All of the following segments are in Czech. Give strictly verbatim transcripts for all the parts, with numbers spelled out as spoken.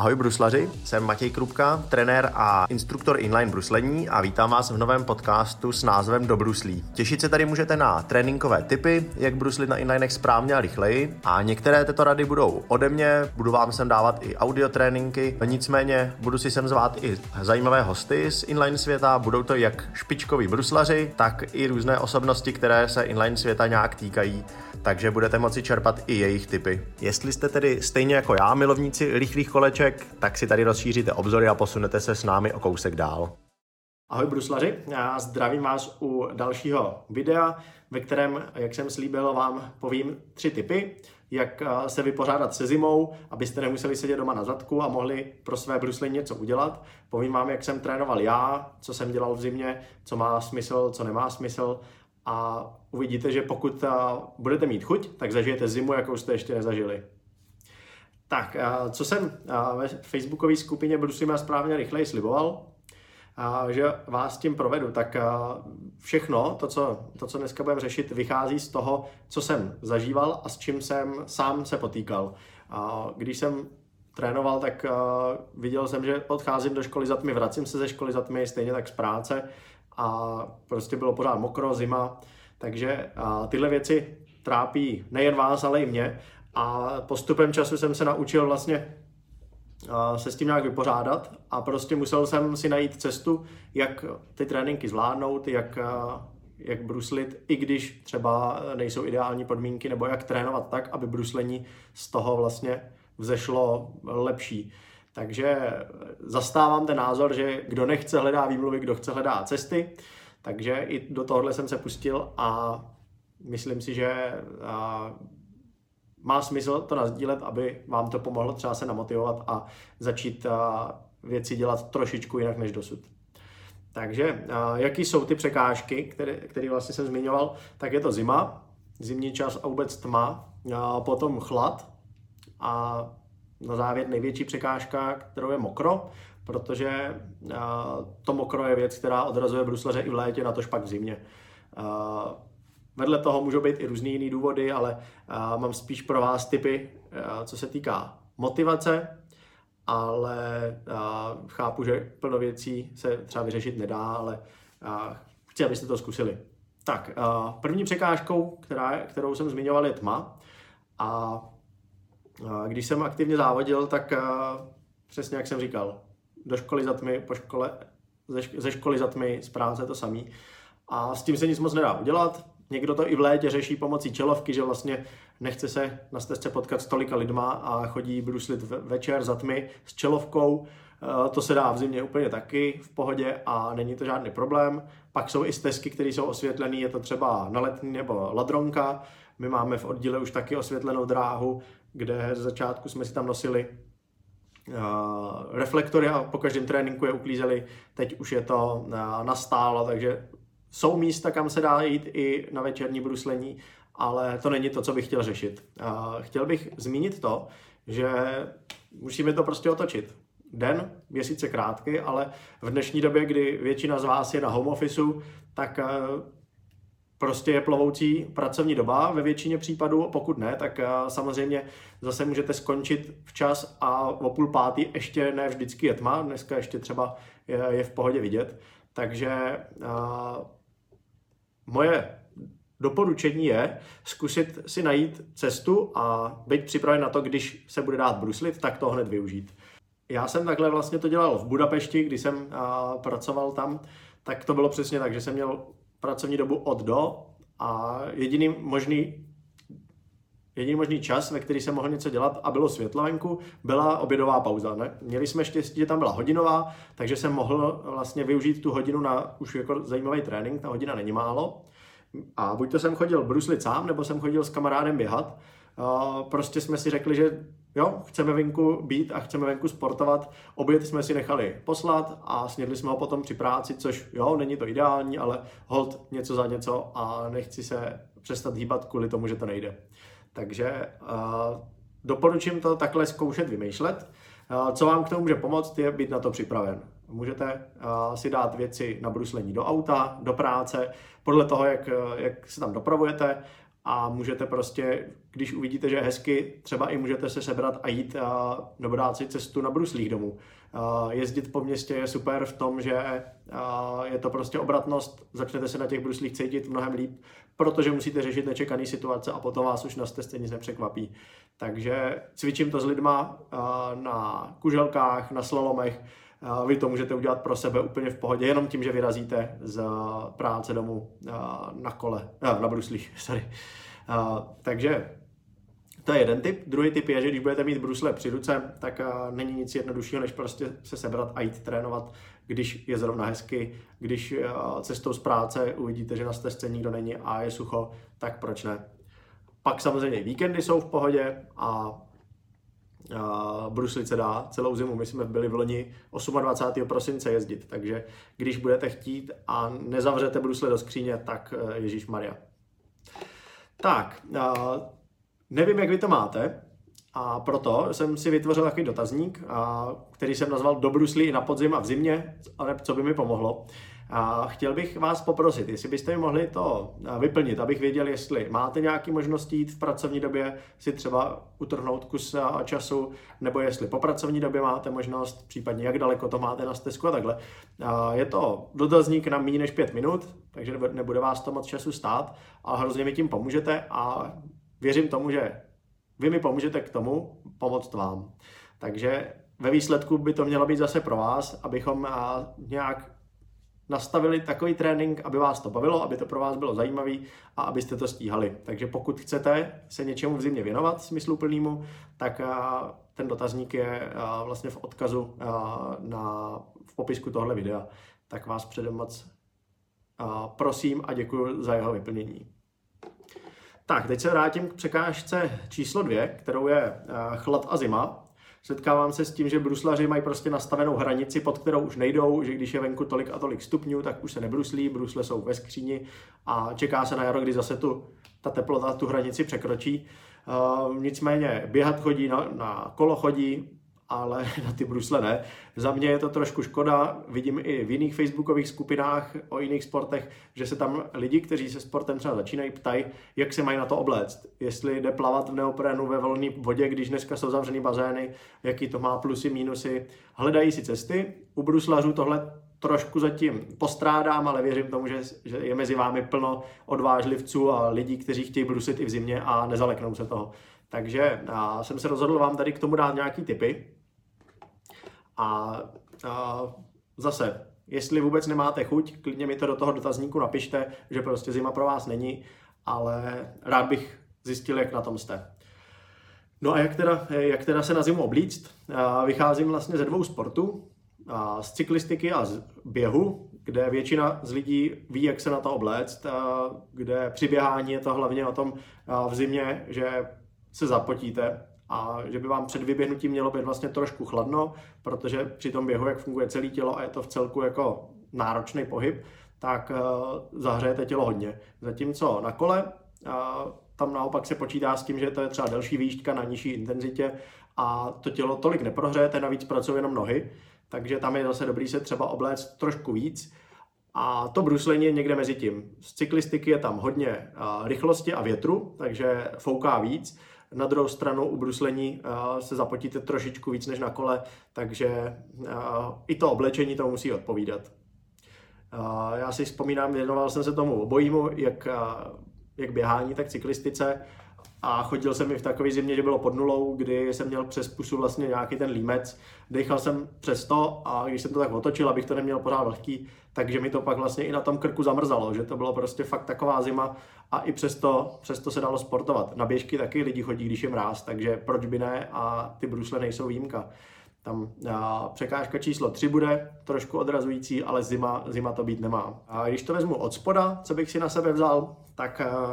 Ahoj bruslaři, jsem Matěj Krupka, trenér a instruktor inline bruslení a vítám vás v novém podcastu s názvem Dobruslí. Těšit se tady můžete na tréninkové tipy, jak bruslit na inlinech správně a rychleji a některé tyto rady budou ode mě, budu vám sem dávat i audio tréninky, nicméně budu si sem zvát i zajímavé hosty z inline světa, budou to jak špičkoví bruslaři, tak i různé osobnosti, které se inline světa nějak týkají, takže budete moci čerpat i jejich tipy. Jestli jste tedy stejně jako já milovníci rychlých koleček, tak si tady rozšíříte obzory a posunete se s námi o kousek dál. Ahoj bruslaři, já zdravím vás u dalšího videa, ve kterém, jak jsem slíbil, vám povím tři tipy, jak se vypořádat se zimou, abyste nemuseli sedět doma na zadku a mohli pro své bruslení něco udělat. Povím vám, jak jsem trénoval já, co jsem dělal v zimě, co má smysl, co nemá smysl a uvidíte, že pokud budete mít chuť, tak zažijete zimu, jakou jste ještě nezažili. Tak, co jsem ve facebookové skupině Bruslíme správně a rychleji sliboval, že vás tím provedu, tak všechno, to co, to, co dneska budeme řešit, vychází z toho, co jsem zažíval a s čím jsem sám se potýkal. Když jsem trénoval, tak viděl jsem, že odcházím do školy za tmy, vracím se ze školy za tmy, stejně tak z práce a prostě bylo pořád mokro, zima, takže tyhle věci trápí nejen vás, ale i mě. A postupem času jsem se naučil vlastně se s tím nějak vypořádat a prostě musel jsem si najít cestu, jak ty tréninky zvládnout, jak, jak bruslit, i když třeba nejsou ideální podmínky, nebo jak trénovat tak, aby bruslení z toho vlastně vzešlo lepší. Takže zastávám ten názor, že kdo nechce, hledá výmluvy, kdo chce, hledá cesty. Takže i do tohohle jsem se pustil a myslím si, že má smysl to nasdílet, aby vám to pomohlo třeba se namotivovat a začít věci dělat trošičku jinak než dosud. Takže jaký jsou ty překážky, které, které vlastně jsem zmiňoval, tak je to zima, zimní čas a vůbec tma, a potom chlad a na závěr největší překážka, kterou je mokro, protože to mokro je věc, která odrazuje bruslaře i v létě, na to špak v zimě. Vedle toho můžou být i různý jiný důvody, ale uh, mám spíš pro vás tipy, uh, co se týká motivace, ale uh, chápu, že plno věcí se třeba vyřešit nedá, ale uh, chci, abyste to zkusili. Tak, uh, první překážkou, která, kterou jsem zmiňoval, je tma. A uh, když jsem aktivně závodil, tak uh, přesně jak jsem říkal, do školy za tmy, po škole, ze, šk- ze školy za tmy, z práce to samý. A s tím se nic moc nedá udělat. Někdo to i v létě řeší pomocí čelovky, že vlastně nechce se na stezce potkat s tolika lidma a chodí bruslit večer za tmy s čelovkou. To se dá v zimě úplně taky v pohodě a není to žádný problém. Pak jsou i stezky, které jsou osvětlené, je to třeba na Letní nebo Ladronka. My máme v oddíle už taky osvětlenou dráhu, kde ze začátku jsme si tam nosili reflektory a po každém tréninku je uklízeli. Teď už je to nastálo, takže jsou místa, kam se dá jít i na večerní bruslení, ale to není to, co bych chtěl řešit. Chtěl bych zmínit to, že musíme to prostě otočit. Den je sice krátký, ale v dnešní době, kdy většina z vás je na home officeu, tak prostě je plovoucí pracovní doba ve většině případů, pokud ne, tak samozřejmě zase můžete skončit včas a o půl pátý ještě ne vždycky je tma, dneska ještě třeba je v pohodě vidět, takže moje doporučení je zkusit si najít cestu a být připraven na to, když se bude dát bruslit, tak to hned využít. Já jsem takhle vlastně to dělal v Budapešti, když jsem a, pracoval tam, tak to bylo přesně tak, že jsem měl pracovní dobu od do a jediný možný, jediný možný čas, ve který jsem mohl něco dělat a bylo světlo venku, byla obědová pauza. Ne? Měli jsme štěstí, že tam byla hodinová, takže jsem mohl vlastně využít tu hodinu na už jako zajímavý trénink, ta hodina není málo. A buď to jsem chodil bruslit sám, nebo jsem chodil s kamarádem běhat. Prostě jsme si řekli, že jo, chceme venku být a chceme venku sportovat. Oběd jsme si nechali poslat a snědli jsme ho potom při práci, což jo, není to ideální, ale holt něco za něco a nechci se přestat hýbat kvůli tomu, že to nejde. Takže doporučím to takhle zkoušet vymýšlet. Co vám k tomu může pomoct, je být na to připraven. Můžete si dát věci na bruslení do auta, do práce, podle toho, jak, jak se tam dopravujete, a a můžete prostě, když uvidíte, že je hezky, třeba i můžete se sebrat a jít a dobrát si cestu na bruslích domů. Jezdit po městě je super v tom, že je to prostě obratnost, začnete se na těch bruslích cítit mnohem líp, protože musíte řešit nečekané situace a potom vás už na stezce nic nepřekvapí. Takže cvičím to s lidma na kuželkách, na slalomech. Vy to můžete udělat pro sebe úplně v pohodě, jenom tím, že vyrazíte z práce domů na kole, na bruslích, sorry. Takže to je jeden tip. Druhý tip je, že když budete mít brusle při ruce, tak není nic jednoduššího, než prostě se sebrat a jít trénovat, když je zrovna hezky, když cestou z práce uvidíte, že na stezce nikdo není a je sucho, tak proč ne. Pak samozřejmě víkendy jsou v pohodě a Uh, bruslit se dá celou zimu, my jsme byli v loni dvacátého osmého prosince jezdit, takže když budete chtít a nezavřete brusle do skříně, tak uh, ježíšmarja. Tak, uh, nevím, jak vy to máte a proto jsem si vytvořil takový dotazník, uh, který jsem nazval Dobruslí i na podzim a v zimě, co by mi pomohlo. A chtěl bych vás poprosit, jestli byste mi mohli to vyplnit, abych věděl, jestli máte nějaké možnosti jít v pracovní době si třeba utrhnout kus času, nebo jestli po pracovní době máte možnost, případně jak daleko to máte na stezku a takhle. Je to dotazník na méně než pět minut, takže nebude vás to moc času stát, ale hrozně mi tím pomůžete a věřím tomu, že vy mi pomůžete k tomu pomoct vám. Takže ve výsledku by to mělo být zase pro vás, abychom nějak nastavili takový trénink, aby vás to bavilo, aby to pro vás bylo zajímavý a abyste to stíhali. Takže pokud chcete se něčemu v zimě věnovat smysluplnému, tak ten dotazník je vlastně v odkazu na, v popisku tohle videa. Tak vás předem moc prosím a děkuji za jeho vyplnění. Tak, teď se vrátím k překážce číslo dvě, kterou je chlad a zima. Setkávám se s tím, že bruslaři mají prostě nastavenou hranici, pod kterou už nejdou, že když je venku tolik a tolik stupňů, tak už se nebruslí, brusle jsou ve skříni a čeká se na jaro, kdy zase tu, ta teplota tu hranici překročí. Uh, nicméně běhat chodí, na, na kolo chodí, ale na ty brusle ne. Za mě je to trošku škoda, vidím i v jiných facebookových skupinách o jiných sportech, že se tam lidi, kteří se sportem třeba začínají, ptají, jak se mají na to obléct. Jestli jde plavat v neoprénu ve volné vodě, když dneska jsou zavřený bazény, jaký to má plusy, mínusy. Hledají si cesty. U bruslařů tohle trošku zatím postrádám, ale věřím tomu, že, že je mezi vámi plno odvážlivců a lidí, kteří chtějí bruslit i v zimě a nezaleknou se toho. Takže jsem se rozhodl vám tady k tomu dát nějaký tipy. A, a zase, jestli vůbec nemáte chuť, klidně mi to do toho dotazníku napište, že prostě zima pro vás není, ale rád bych zjistil, jak na tom jste. No a jak teda, jak teda se na zimu oblíct? A vycházím vlastně ze dvou sportů, a z cyklistiky a z běhu, kde většina z lidí ví, jak se na to obléct, a kde při běhání je to hlavně o tom v zimě, že se zapotíte, a že by vám před vyběhnutím mělo být vlastně trošku chladno, protože při tom běhu, jak funguje celé tělo a je to v celku jako náročný pohyb, tak uh, zahřejete tělo hodně. Zatímco na kole, uh, tam naopak se počítá s tím, že to je třeba delší výštka na nižší intenzitě a to tělo tolik neprohřejete, navíc pracují jenom nohy, takže tam je zase dobrý se třeba obléct trošku víc. A to bruslení je někde mezi tím. Z cyklistiky je tam hodně uh, rychlosti a větru, takže fouká víc. Na druhou stranu u bruslení uh, se zapotíte trošičku víc než na kole, takže uh, i to oblečení to musí odpovídat. Uh, já si vzpomínám, věnoval jsem se tomu obojímu, jak, uh, jak běhání, tak cyklistice. A chodil jsem i v takové zimě, že bylo pod nulou, kdy jsem měl přes pusu vlastně nějaký ten límec. Dechal jsem přes to a když jsem to tak otočil, abych to neměl pořád vlhký, takže mi to pak vlastně i na tom krku zamrzalo, že to bylo prostě fakt taková zima a i přesto, přesto se dalo sportovat. Na běžky taky lidi chodí, když je mráz, takže proč by ne a ty brusle nejsou výjimka. Tam a, překážka číslo tři bude trošku odrazující, ale zima, zima to být nemá. A když to vezmu od spoda, co bych si na sebe vzal, tak a,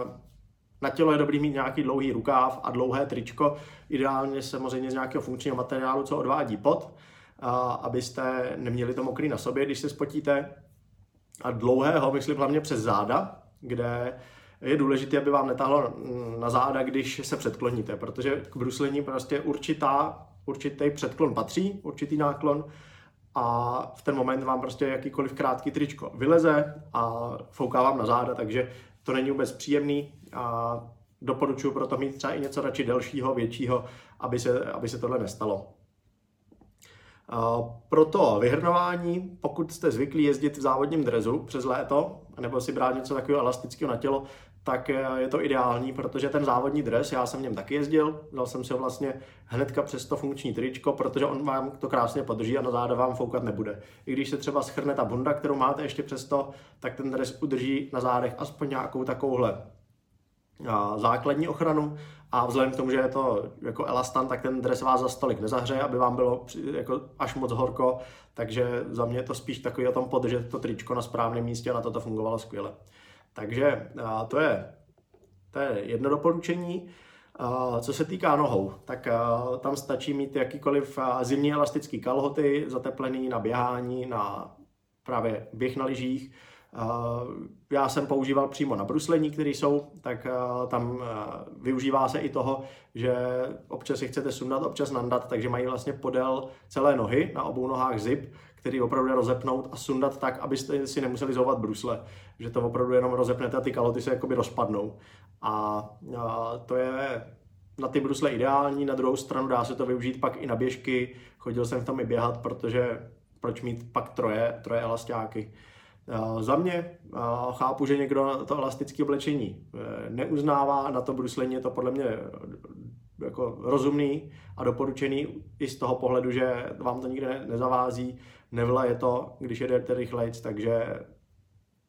na tělo je dobrý mít nějaký dlouhý rukáv a dlouhé tričko, ideálně samozřejmě z nějakého funkčního materiálu, co odvádí pot, abyste neměli to mokrý na sobě, když se spotíte. A dlouhého, myslím hlavně přes záda, kde je důležité, aby vám netahlo na záda, když se předkloníte, protože k bruslení prostě určitá, určitý předklon patří, určitý náklon a v ten moment vám prostě jakýkoliv krátký tričko vyleze a fouká vám na záda, takže to není vůbec příjemný a Doporučuji proto mít třeba i něco radši delšího, většího, aby se, aby se tohle nestalo. Pro to vyhrnování, pokud jste zvyklí jezdit v závodním drezu přes léto, nebo si brát něco takového elastického na tělo, tak je to ideální, protože ten závodní dres, já jsem v něm taky jezdil, dal jsem si ho vlastně hnedka přes to funkční tričko, protože on vám to krásně podrží a na záda vám foukat nebude. I když se třeba schrne ta bunda, kterou máte ještě přes to, tak ten dres udrží na zádech aspoň nějakou takovouhle základní ochranu a vzhledem k tomu, že je to jako elastan, tak ten dres vás za stolik nezahřeje, aby vám bylo jako až moc horko, takže za mě je to spíš takový o tom podržet to tričko na správném místě a na to to fungovalo skvěle. Takže to je, to je jedno doporučení. Co se týká nohou, tak tam stačí mít jakýkoliv zimní elastický kalhoty, zateplený na běhání, na právě běh na lyžích. Já jsem používal přímo na bruslení, které jsou, tak tam využívá se i toho, že občas si chcete sundat, občas nandat, takže mají vlastně podél celé nohy, na obou nohách zip, který opravdu rozepnout a sundat tak, abyste si nemuseli zouvat brusle, že to opravdu jenom rozepnete a ty kaloty se jakoby rozpadnou. A, a to je na ty brusle ideální, na druhou stranu dá se to využít pak i na běžky, chodil jsem v tom i běhat, protože proč mít pak troje, troje elastáky. Za mě chápu, že někdo to elastické oblečení neuznává, na to bruslení je to podle mě jako rozumný a doporučený i z toho pohledu, že vám to nikde nezavází, nevlaje to, když jedete rychlejc, takže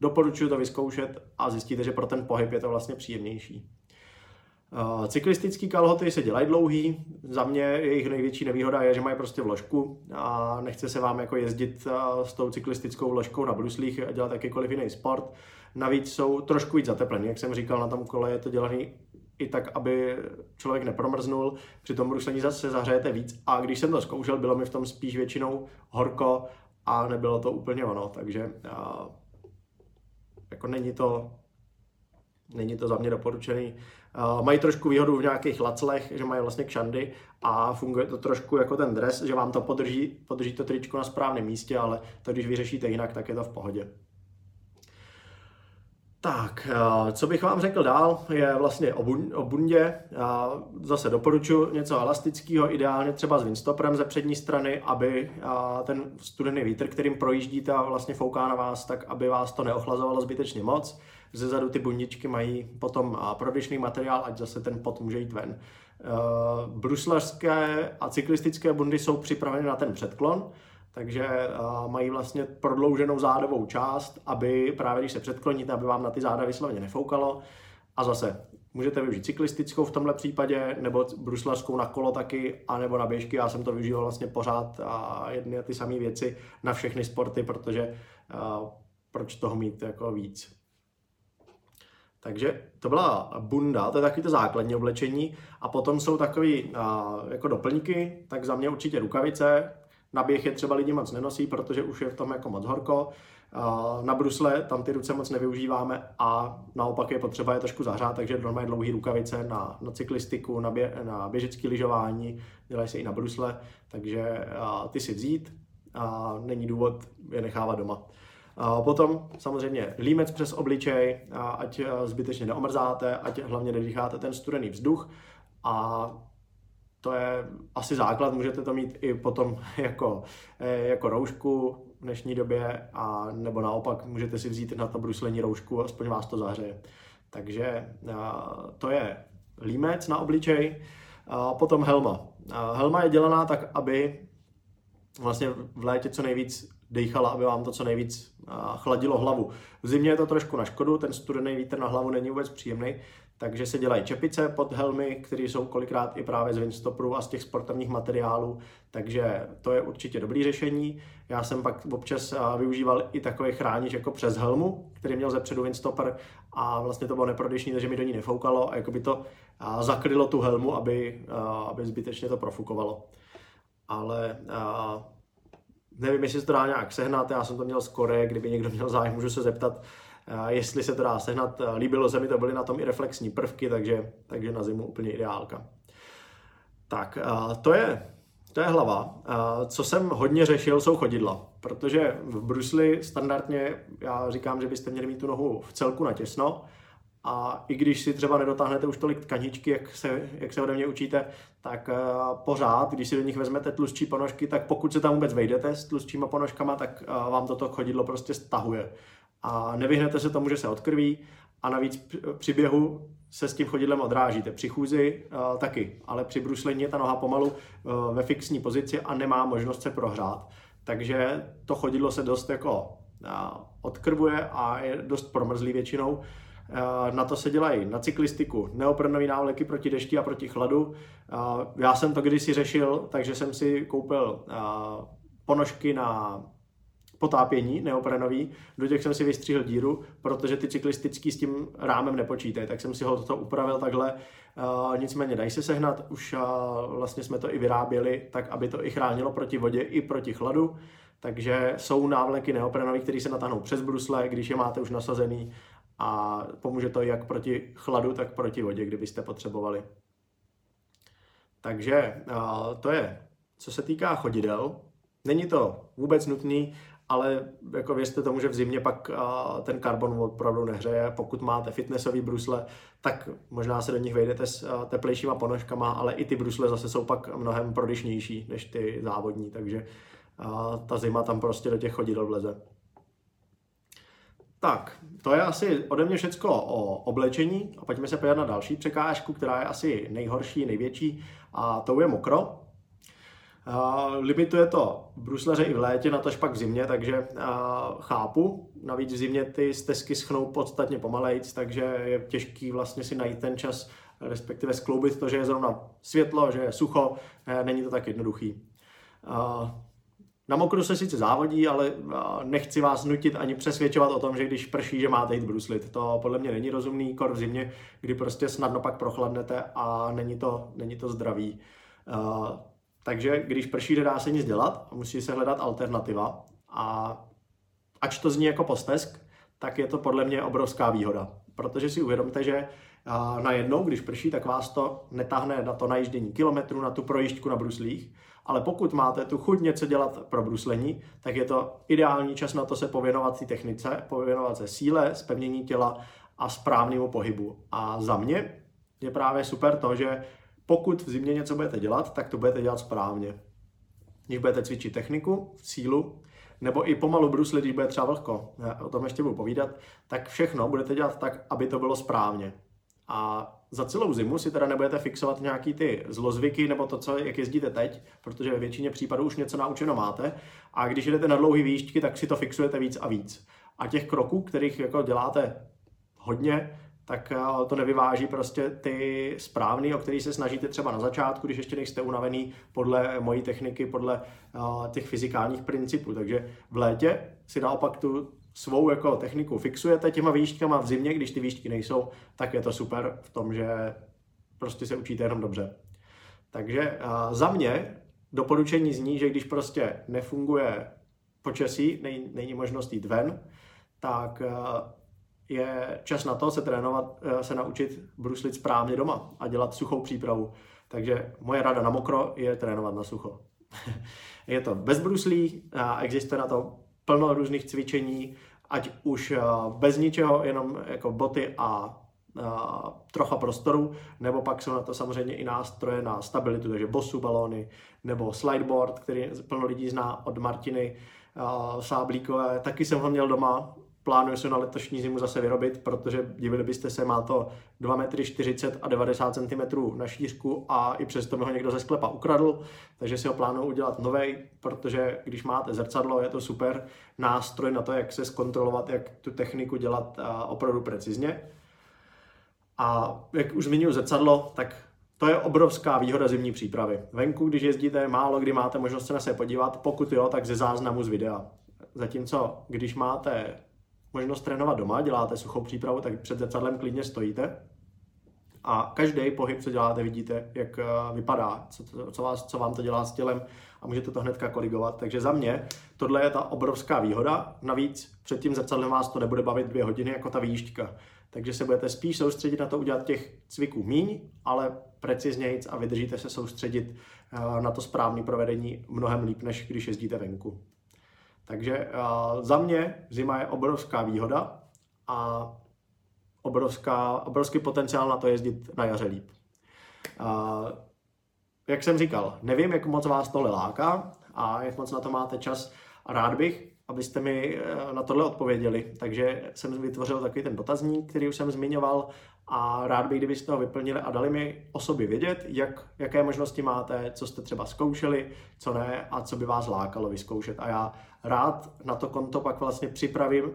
doporučuji to vyzkoušet a zjistíte, že pro ten pohyb je to vlastně příjemnější. Cyklistické kalhoty se dělají dlouhý, za mě jejich největší nevýhoda je, že mají prostě vložku a nechce se vám jako jezdit s tou cyklistickou vložkou na bruslích a dělat jakýkoliv jiný sport. Navíc jsou trošku víc zateplený, jak jsem říkal, na tom kole je to dělaný i tak, aby člověk nepromrznul, při tom bruslení zase zahřejete víc a když jsem to zkoušel, bylo mi v tom spíš většinou horko a nebylo to úplně ono, takže jako není to... Není to za mě doporučený. Uh, mají trošku výhodu v nějakých laclech, že mají vlastně kšandy a funguje to trošku jako ten dres, že vám to podrží, podrží to tričko na správném místě, ale to když vyřešíte jinak, tak je to v pohodě. Tak, uh, co bych vám řekl dál, je vlastně o, bun, o bundě. Uh, zase doporučuji něco elastického, ideálně třeba s windstoperem ze přední strany, aby uh, ten studený vítr, kterým projíždíte a vlastně fouká na vás, tak aby vás to neochlazovalo zbytečně moc. Zezadu ty bundičky mají potom prodyšný materiál, ať zase ten pot může jít ven. Bruslařské a cyklistické bundy jsou připraveny na ten předklon, takže mají vlastně prodlouženou zádovou část, aby právě když se předkloníte, aby vám na ty záda vysloveně nefoukalo. A zase můžete využít cyklistickou v tomhle případě, nebo bruslařskou na kolo taky, anebo na běžky. Já jsem to využíval vlastně pořád a jedny a ty samé věci na všechny sporty, protože proč toho mít jako víc. Takže to byla bunda, to je takové to základní oblečení a potom jsou takové jako doplňky, tak za mě určitě rukavice, na běh je třeba lidi moc nenosí, protože už je v tom jako moc horko, a na brusle tam ty ruce moc nevyužíváme a naopak je potřeba je trošku zahřát, takže normálně dlouhé rukavice na, na cyklistiku, na, bě, na běžecké lyžování, dělají se i na brusle, takže ty si vzít a není důvod je nechávat doma. Potom samozřejmě límec přes obličej, ať zbytečně neomrzáte, ať hlavně nedýcháte ten studený vzduch a to je asi základ, můžete to mít i potom jako, jako roušku v dnešní době a nebo naopak můžete si vzít na to bruslení roušku, aspoň vás to zahřeje. Takže to je límec na obličej, potom helma. Helma je dělaná tak, aby vlastně v létě co nejvíc dejchala, aby vám to co nejvíc chladilo hlavu. V zimě je to trošku na škodu, ten studený vítr na hlavu není vůbec příjemný, takže se dělají čepice pod helmy, které jsou kolikrát i právě z windstoperů a z těch sportovních materiálů, takže to je určitě dobré řešení. Já jsem pak občas využíval i takový chránič jako přes helmu, který měl zepředu windstoper a vlastně to bylo neprodyšný, takže mi do ní nefoukalo a jakoby to zakrylo tu helmu, aby, aby zbytečně to profukovalo. Ale... Nevím, jestli se to dá nějak sehnat, já jsem to měl z Koreje, kdyby někdo měl zájem, můžu se zeptat, jestli se to dá sehnat. Líbilo se mi to, byly na tom i reflexní prvky, takže, takže na zimu úplně ideálka. Tak, to je, to je hlava. Co jsem hodně řešil, jsou chodidla, protože v brusli standardně, já říkám, že byste měli mít tu nohu v celku natěsno A i když si třeba nedotáhnete už tolik tkaničky, jak se, jak se ode mě učíte, tak uh, pořád, když si do nich vezmete tlustší ponožky, tak pokud se tam vůbec vejdete s tlustšíma ponožkama, tak uh, vám toto chodidlo prostě stahuje. A nevyhnete se tomu, že se odkrví, a navíc při běhu se s tím chodidlem odrážíte. Při chůzi uh, taky, ale při bruslení je ta noha pomalu uh, ve fixní pozici a nemá možnost se prohrát. Takže to chodidlo se dost jako uh, odkrvuje a je dost promrzlý většinou. Na to se dělají na cyklistiku neoprenové návleky proti dešti a proti chladu. Já jsem to kdysi řešil, takže jsem si koupil ponožky na potápění neoprenový, do těch jsem si vystřihl díru, protože ty cyklistický s tím rámem nepočítají, tak jsem si ho toto upravil takhle. Nicméně dají se sehnat, už vlastně jsme to i vyráběli, tak aby to i chránilo proti vodě i proti chladu. Takže jsou návleky neoprenové, které se natáhnou přes brusle, když je máte už nasazený, a pomůže to jak proti chladu, tak proti vodě, kdybyste potřebovali. Takže to je, co se týká chodidel. Není to vůbec nutný, ale jako věřte tomu, že v zimě pak ten karbon opravdu nehřeje. Pokud máte fitnessový brusle, tak možná se do nich vejdete s teplejšíma ponožkama, ale i ty brusle zase jsou pak mnohem prodyšnější než ty závodní, takže ta zima tam prostě do těch chodidel vleze. Tak, to je asi ode mě všecko o oblečení a pojďme se podívat na další překážku, která je asi nejhorší, největší, a tou je mokro. Uh, limituje to brusleře i v létě, natož pak v zimě, takže uh, chápu. Navíc v zimě ty stezky schnou podstatně pomalejc, takže je těžký vlastně si najít ten čas, respektive skloubit to, že je zrovna světlo, že je sucho, eh, není to tak jednoduchý. Uh, Na mokru se sice závodí, ale nechci vás nutit ani přesvědčovat o tom, že když prší, že máte jít bruslit. To podle mě není rozumný, kor v zimě, kdy prostě snadno pak prochladnete a není to, není to zdravý. Uh, takže když prší, nedá se nic dělat, musí se hledat alternativa. A ač to zní jako postesk, tak je to podle mě obrovská výhoda. Protože si uvědomte, že uh, najednou, když prší, tak vás to netáhne na to najíždění kilometru, na tu projížďku na bruslích. Ale pokud máte tu chuť něco dělat pro bruslení, tak je to ideální čas na to se pověnovat té technice, pověnovat se síle, zpevnění těla a správnému pohybu. A za mě je právě super to, že pokud v zimě něco budete dělat, tak to budete dělat správně. Když budete cvičit techniku, sílu, nebo i pomalu bruslit, když bude třeba vlhko, o tom ještě budu povídat, tak všechno budete dělat tak, aby to bylo správně. A za celou zimu si teda nebudete fixovat nějaký ty zlozvyky nebo to, co, jak jezdíte teď, protože ve většině případů už něco naučeno máte. A když jdete na dlouhé výšky, tak si to fixujete víc a víc. A těch kroků, kterých jako děláte hodně, tak to nevyváží prostě ty správný, o který se snažíte třeba na začátku, když ještě nejste unavený, podle mojí techniky, podle těch fyzikálních principů. Takže v létě si naopak tu svou jako techniku fixujete těma výškama, v zimě, když ty výšky nejsou, tak je to super v tom, že prostě se učíte jenom dobře. Takže uh, za mě doporučení zní, že když prostě nefunguje počasí, nej, není možnost jít ven, tak uh, je čas na to se trénovat, uh, se naučit bruslit správně doma a dělat suchou přípravu. Takže moje rada na mokro je trénovat na sucho. Je to bez bruslí, uh, existuje na to plno různých cvičení, ať už bez ničeho, jenom jako boty a, a trocha prostoru, nebo pak jsou na to samozřejmě i nástroje na stabilitu, takže bosu balóny, nebo slideboard, který plno lidí zná od Martiny a, Sáblíkové. Taky jsem ho měl doma, plánuju se na letošní zimu zase vyrobit, protože divili byste se, má to dva metry čtyřicet a devadesát centimetrů na šířku a i přesto mi ho někdo ze sklepa ukradl, takže si ho plánuju udělat novej, protože když máte zrcadlo, je to super nástroj na to, jak se zkontrolovat, jak tu techniku dělat opravdu precizně. A jak už zmiňuji zrcadlo, tak to je obrovská výhoda zimní přípravy. Venku, když jezdíte, málo kdy máte možnost se na sebe podívat, pokud jo, tak ze záznamu z videa. Zatímco, když máte možnost trénovat doma, děláte suchou přípravu, tak před zrcadlem klidně stojíte a každý pohyb, co děláte, vidíte, jak vypadá, co, co, vás, co vám to dělá s tělem a můžete to hnedka korigovat. Takže za mě tohle je ta obrovská výhoda. Navíc před tím zrcadlem vás to nebude bavit dvě hodiny jako ta výšťka. Takže se budete spíš soustředit na to udělat těch cviků míň, ale preciznějc a vydržíte se soustředit na to správné provedení mnohem líp, než když jezdíte venku. Takže uh, za mě zima je obrovská výhoda a obrovská, obrovský potenciál na to jezdit na jaře líp. A, jak jsem říkal, nevím, jak moc vás tohle láká a jak moc na to máte čas. A rád bych, abyste mi na tohle odpověděli. Takže jsem vytvořil takový ten dotazník, který už jsem zmiňoval, a rád bych, kdybyste ho vyplnili a dali mi o sobě vědět, jak, jaké možnosti máte, co jste třeba zkoušeli, co ne a co by vás lákalo vyzkoušet. A já rád na to konto pak vlastně připravím uh,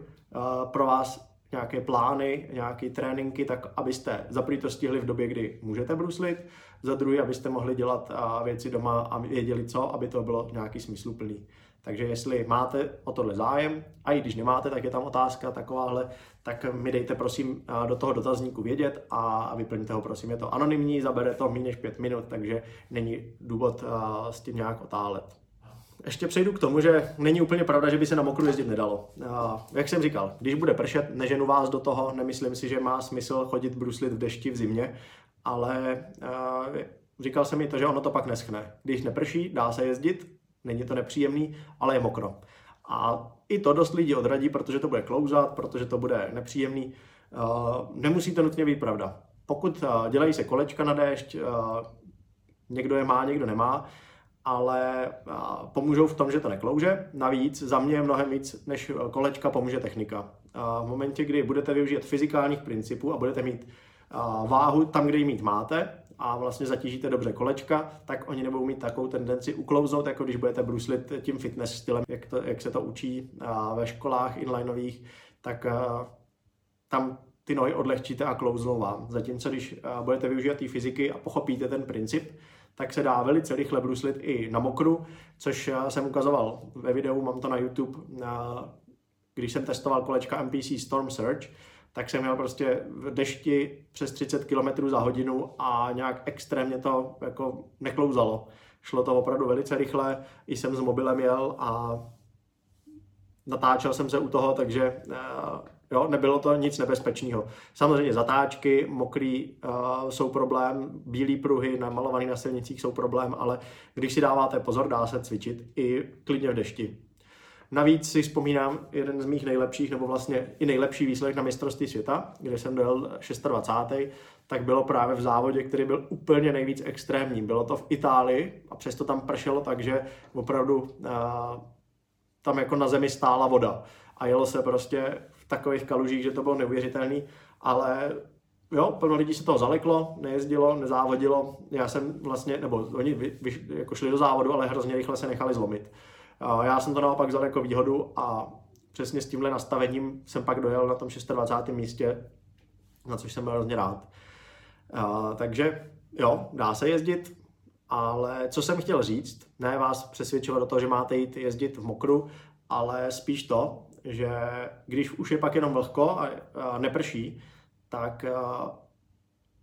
pro vás nějaké plány, nějaké tréninky, tak abyste za prvý to stihli v době, kdy můžete bruslit, za druhý, abyste mohli dělat uh, věci doma a věděli co, aby to bylo nějaký smysluplný. Takže jestli máte o tohle zájem, a i když nemáte, tak je tam otázka takováhle, tak mi dejte prosím do toho dotazníku vědět a vyplňte ho prosím. Je to anonymní, zabere to méně než pět minut, takže není důvod s tím nějak otálet. Ještě přejdu k tomu, že není úplně pravda, že by se na mokru jezdit nedalo. Jak jsem říkal, když bude pršet, neženu vás do toho, nemyslím si, že má smysl chodit bruslit v dešti v zimě, ale říkal jsem mi to, že ono to pak neschne. Když neprší, dá se jezdit. Není to nepříjemný, ale je mokro. A i to dost lidí odradí, protože to bude klouzat, protože to bude nepříjemný. Nemusí to nutně být pravda. Pokud dělají se kolečka na déšť, někdo je má, někdo nemá, ale pomůžou v tom, že to neklouže. Navíc za mě je mnohem víc než kolečka pomůže technika. V momentě, kdy budete využít fyzikálních principů a budete mít váhu tam, kde ji mít máte, a vlastně zatížíte dobře kolečka, tak oni nebudou mít takovou tendenci uklouznout, jako když budete bruslit tím fitness stylem, jak, to, jak se to učí ve školách inlineových, tak tam ty nohy odlehčíte a klouznou vám. Zatímco když budete využívat té fyziky a pochopíte ten princip, tak se dá velice rychle bruslit i na mokru, což jsem ukazoval ve videu, mám to na YouTube, když jsem testoval kolečka M P C Storm Surge, tak jsem měl prostě v dešti přes třicet kilometrů za hodinu a nějak extrémně to jako neklouzalo. Šlo to opravdu velice rychle, i jsem s mobilem jel a natáčel jsem se u toho, takže jo, nebylo to nic nebezpečného. Samozřejmě zatáčky, mokrý uh, jsou problém, bílý pruhy namalované na silnicích jsou problém, ale když si dáváte pozor, dá se cvičit i klidně v dešti. Navíc si vzpomínám jeden z mých nejlepších, nebo vlastně i nejlepší výsledek na mistrovství světa, kde jsem dojel dvacátý šestý, tak bylo právě v závodě, který byl úplně nejvíc extrémní. Bylo to v Itálii a přesto tam pršelo, takže opravdu a, tam jako na zemi stála voda. A jelo se prostě v takových kalužích, že to bylo neuvěřitelné, ale jo, plno lidí se toho zaleklo, nejezdilo, nezávodilo. Já jsem vlastně, nebo oni vy, vy, jako šli do závodu, ale hrozně rychle se nechali zlomit. Já jsem to naopak vzal jako výhodu a přesně s tímhle nastavením jsem pak dojel na tom dvacátém šestém místě, na což jsem byl hrozně rád. Takže jo, dá se jezdit, ale co jsem chtěl říct, ne vás přesvědčilo do toho, že máte jít jezdit v mokru, ale spíš to, že když už je pak jenom vlhko a neprší, tak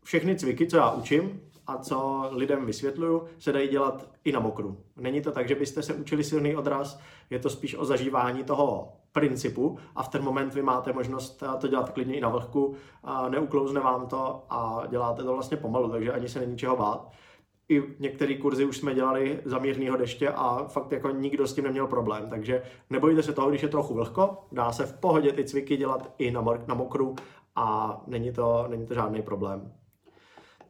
všechny cviky, co já učím, a co lidem vysvětluju, se dají dělat i na mokru. Není to tak, že byste se učili silný odraz, je to spíš o zažívání toho principu a v ten moment vy máte možnost to dělat klidně i na vlhku, a neuklouzne vám to a děláte to vlastně pomalu, takže ani se není čeho bát. I některé kurzy už jsme dělali za mírného deště a fakt jako nikdo s tím neměl problém, takže nebojte se toho, když je trochu vlhko, dá se v pohodě ty cviky dělat i na, mok- na mokru a není to, není to žádný problém.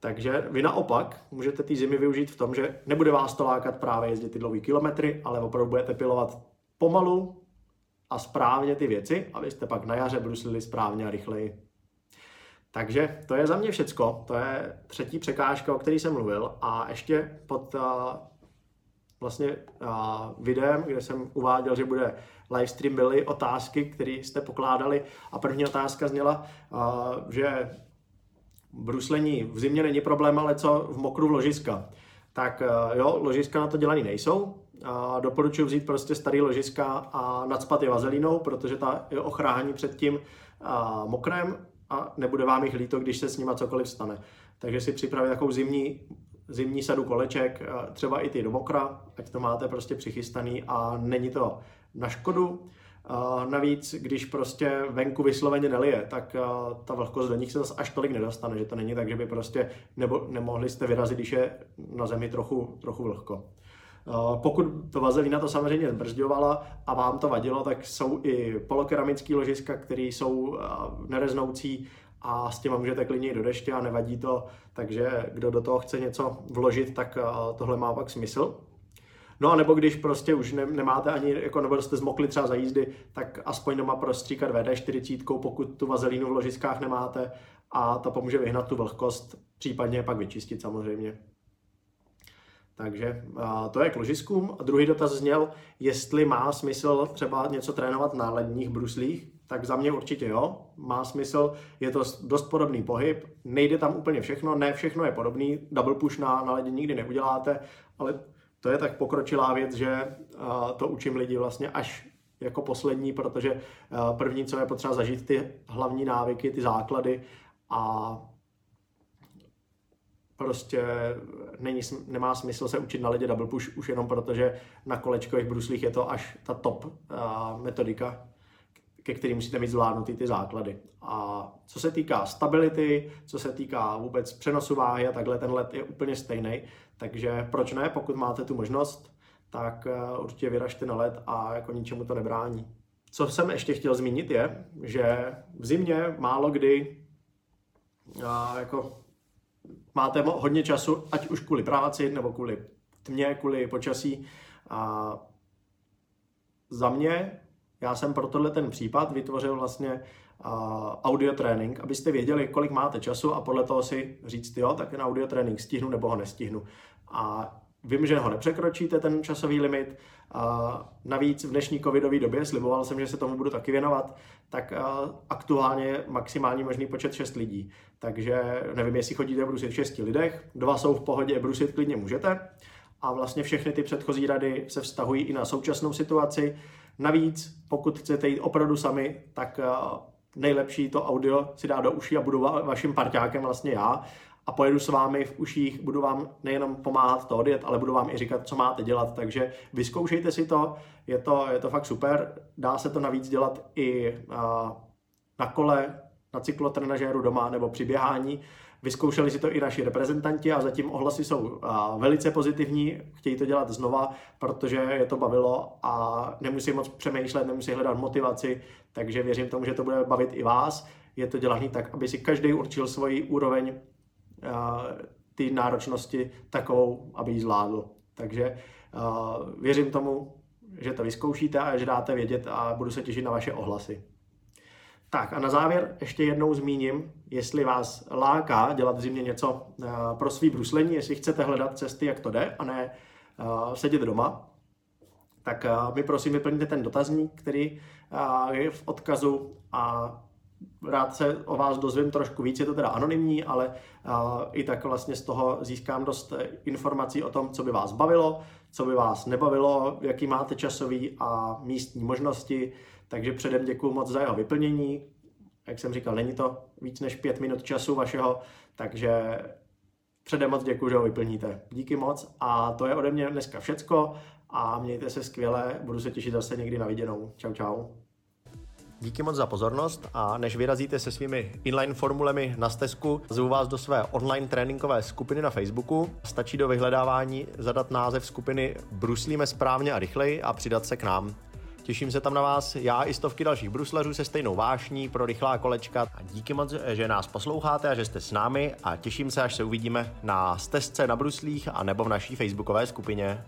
Takže vy naopak můžete ty zimy využít v tom, že nebude vás to lákat právě jezdit ty dlouhé kilometry, ale opravdu budete pilovat pomalu a správně ty věci, abyste pak na jaře bruslili správně a rychleji. Takže to je za mě všecko, to je třetí překážka, o které jsem mluvil, a ještě pod uh, vlastně uh, videem, kde jsem uváděl, že bude livestream, byly otázky, které jste pokládali, a první otázka zněla, uh, že bruslení v zimě není problém, ale co v mokru v ložiska. Tak jo, ložiska na to dělaný nejsou. A doporučuji vzít prostě starý ložiska a nacpat je vazelínou, protože ta je ochrání před tím a, mokrem a nebude vám jich líto, když se s nima cokoliv stane. Takže si připravit takovou zimní, zimní sadu koleček, třeba i ty do mokra, ať to máte prostě přichystaný a není to na škodu. Uh, navíc, když prostě venku vysloveně nelije, tak uh, ta vlhkost do nich se zase až tolik nedostane, že to není tak, že by prostě nebo, nemohli jste vyrazit, když je na zemi trochu, trochu vlhko. Uh, pokud to vazelína to samozřejmě zbrzďovala a vám to vadilo, tak jsou i polokeramické ložiska, které jsou uh, nereznoucí a s těma můžete klidně do deště a nevadí to, takže kdo do toho chce něco vložit, tak tohle má pak smysl. No a nebo když prostě už ne, nemáte ani, jako, nebo jste zmokli třeba za jízdy, tak aspoň doma prostříkat vé dé čtyřicet, pokud tu vazelínu v ložiskách nemáte, a ta pomůže vyhnat tu vlhkost, případně pak vyčistit samozřejmě. Takže to je k ložiskům. A druhý dotaz zněl, jestli má smysl třeba něco trénovat na ledních bruslích, tak za mě určitě jo, má smysl, je to dost podobný pohyb, nejde tam úplně všechno, ne všechno je podobný, double push na, na ledě nikdy neuděláte, ale to je tak pokročilá věc, že to učím lidi vlastně až jako poslední, protože první, co je potřeba zažít, ty hlavní návyky, ty základy, a prostě není, nemá smysl se učit na ledě double push už jenom protože na kolečkových bruslích je to až ta top metodika, ke kterým musíte mít zvládnutý ty základy. A co se týká stability, co se týká vůbec přenosu váhy a takhle, ten led je úplně stejný, takže proč ne, pokud máte tu možnost, tak určitě vyražte na led a jako ničemu to nebrání. Co jsem ještě chtěl zmínit je, že v zimě málo kdy jako máte hodně času, ať už kvůli práci, nebo kvůli tmě, kvůli počasí. A za mě, já jsem pro tohle ten případ vytvořil vlastně uh, audio trénink, abyste věděli, kolik máte času a podle toho si říct, jo, tak ten audio trénink stihnu nebo ho nestihnu. A vím, že ho nepřekročíte, ten časový limit. Uh, navíc v dnešní covidové době, sliboval jsem, že se tomu budu taky věnovat, tak uh, aktuálně maximální možný počet šest lidí. Takže nevím, jestli chodíte brusit v šesti lidech, dva jsou v pohodě, brusit klidně můžete. A vlastně všechny ty předchozí rady se vztahují i na současnou situaci. Navíc, pokud chcete jít opravdu sami, tak nejlepší to audio si dá do uší a budu vaším parťákem vlastně já. A pojedu s vámi v uších, budu vám nejenom pomáhat to odjet, ale budu vám i říkat, co máte dělat. Takže vyzkoušejte si to, je to, je to fakt super. Dá se to navíc dělat i na kole, na cyklotrenažéru doma nebo při běhání. Vyzkoušeli si to i naši reprezentanti a zatím ohlasy jsou velice pozitivní, chtějí to dělat znova, protože je to bavilo a nemusí moc přemýšlet, nemusí hledat motivaci, takže věřím tomu, že to bude bavit i vás. Je to dělaný tak, aby si každý určil svoji úroveň ty náročnosti takovou, aby ji zvládl. Takže věřím tomu, že to vyzkoušíte a že dáte vědět a budu se těšit na vaše ohlasy. Tak a na závěr ještě jednou zmíním, jestli vás láká dělat v zimě něco pro svý bruslení, jestli chcete hledat cesty, jak to jde, a ne uh, sedět doma, tak uh, mi prosím vyplňte ten dotazník, který uh, je v odkazu, a rád se o vás dozvím trošku víc, je to teda anonymní, ale uh, i tak vlastně z toho získám dost informací o tom, co by vás bavilo, co by vás nebavilo, jaký máte časový a místní možnosti. Takže předem děkuju moc za jeho vyplnění. Jak jsem říkal, není to víc než pět minut času vašeho, takže předem moc děkuju, že ho vyplníte. Díky moc a to je ode mě dneska všecko a mějte se skvěle, budu se těšit zase někdy na viděnou. Čau, čau. Díky moc za pozornost, a než vyrazíte se svými inline formulemi na stezku, zvu vás do své online tréninkové skupiny na Facebooku. Stačí do vyhledávání zadat název skupiny Bruslíme správně a rychleji a přidat se k nám. Těším se tam na vás, já i stovky dalších bruslařů se stejnou vášní pro rychlá kolečka. A díky moc, že nás posloucháte a že jste s námi, a těším se, až se uvidíme na stezce na bruslích a nebo v naší facebookové skupině.